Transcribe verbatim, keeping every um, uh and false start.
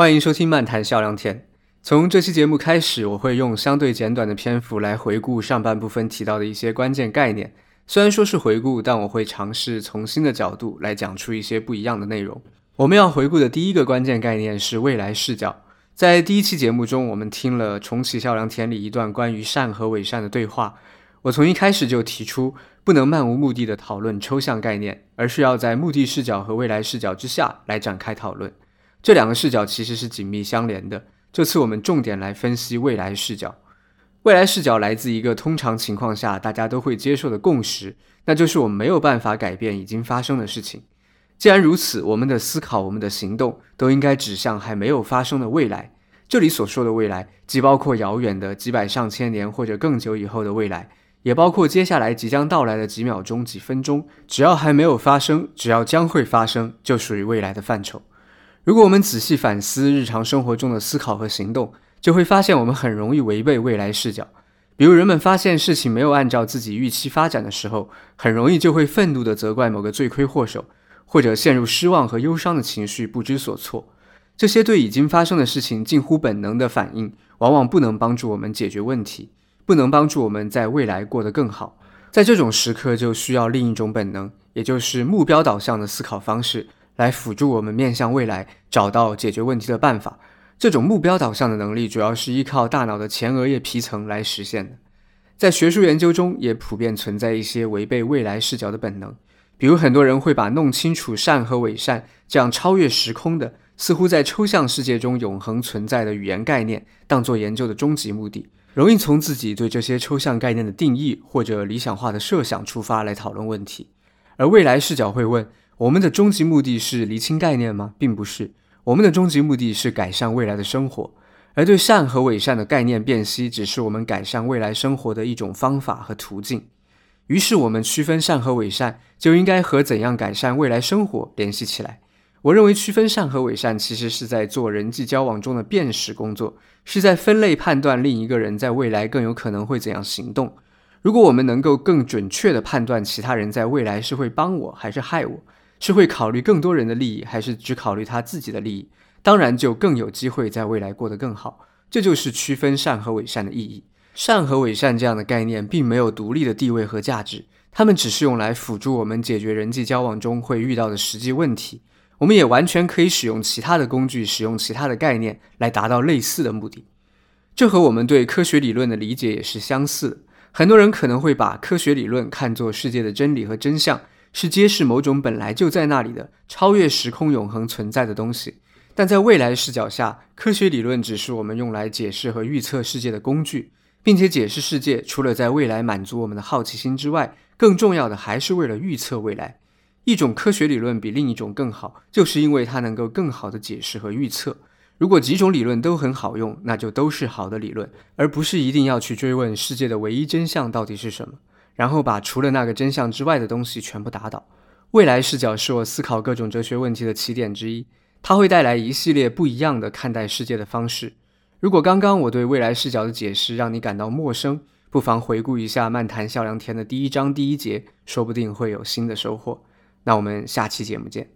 欢迎收听漫谈笑良田。从这期节目开始，我会用相对简短的篇幅来回顾上半部分提到的一些关键概念。虽然说是回顾，但我会尝试从新的角度来讲出一些不一样的内容。我们要回顾的第一个关键概念是未来视角。在第一期节目中，我们听了重启笑良田里一段关于善和伪善的对话。我从一开始就提出，不能漫无目的地讨论抽象概念，而是要在目的视角和未来视角之下来展开讨论。这两个视角其实是紧密相连的，这次我们重点来分析未来视角。未来视角来自一个通常情况下大家都会接受的共识，那就是我们没有办法改变已经发生的事情。既然如此，我们的思考、我们的行动都应该指向还没有发生的未来。这里所说的未来，既包括遥远的几百上千年或者更久以后的未来，也包括接下来即将到来的几秒钟、几分钟，只要还没有发生，只要将会发生，就属于未来的范畴。如果我们仔细反思日常生活中的思考和行动，就会发现我们很容易违背未来视角。比如人们发现事情没有按照自己预期发展的时候，很容易就会愤怒地责怪某个罪魁祸首，或者陷入失望和忧伤的情绪，不知所措。这些对已经发生的事情近乎本能的反应，往往不能帮助我们解决问题，不能帮助我们在未来过得更好。在这种时刻，就需要另一种本能，也就是目标导向的思考方式，来辅助我们面向未来，找到解决问题的办法。这种目标导向的能力主要是依靠大脑的前额叶皮层来实现的。在学术研究中，也普遍存在一些违背未来视角的本能，比如很多人会把弄清楚善和伪善这样超越时空的、似乎在抽象世界中永恒存在的语言概念当作研究的终极目的，容易从自己对这些抽象概念的定义或者理想化的设想出发来讨论问题。而未来视角会问，我们的终极目的是厘清概念吗？并不是，我们的终极目的是改善未来的生活。而对善和伪善的概念辨析，只是我们改善未来生活的一种方法和途径。于是我们区分善和伪善，就应该和怎样改善未来生活联系起来。我认为区分善和伪善其实是在做人际交往中的辨识工作，是在分类判断另一个人在未来更有可能会怎样行动。如果我们能够更准确地判断其他人在未来是会帮我还是害我，是会考虑更多人的利益还是只考虑他自己的利益，当然就更有机会在未来过得更好。这就是区分善和伪善的意义。善和伪善这样的概念并没有独立的地位和价值，它们只是用来辅助我们解决人际交往中会遇到的实际问题。我们也完全可以使用其他的工具，使用其他的概念来达到类似的目的。这和我们对科学理论的理解也是相似的。很多人可能会把科学理论看作世界的真理和真相，是揭示某种本来就在那里的超越时空永恒存在的东西。但在未来视角下，科学理论只是我们用来解释和预测世界的工具，并且解释世界除了在未来满足我们的好奇心之外，更重要的还是为了预测未来。一种科学理论比另一种更好，就是因为它能够更好地解释和预测。如果几种理论都很好用，那就都是好的理论，而不是一定要去追问世界的唯一真相到底是什么，然后把除了那个真相之外的东西全部打倒。未来视角是我思考各种哲学问题的起点之一，它会带来一系列不一样的看待世界的方式。如果刚刚我对未来视角的解释让你感到陌生，不妨回顾一下漫谈笑良田的第一章第一节，说不定会有新的收获。那我们下期节目见。